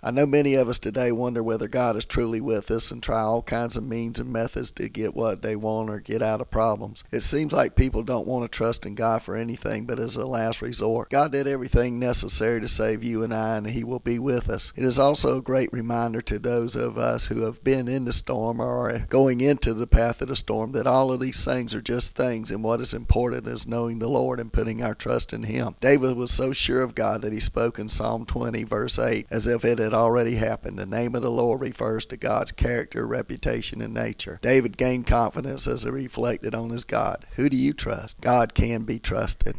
I know many of us today wonder whether God is truly with us and try all kinds of means and methods to get what they want or get out of problems. It seems like people don't want to trust in God for anything but as a last resort. God did everything necessary to save you and I, and He will be with us. It is also a great reminder to those of us who have been in the storm or are going into the path of the storm that all of these things are just things, and what is important is knowing the Lord and putting our trust in Him. David was so sure of God that he spoke in Psalm 20, verse 8, as if it had already happened. The name of the Lord refers to God's character, reputation, and nature. David gained confidence as he reflected on his God. Who do you trust? God can be trusted.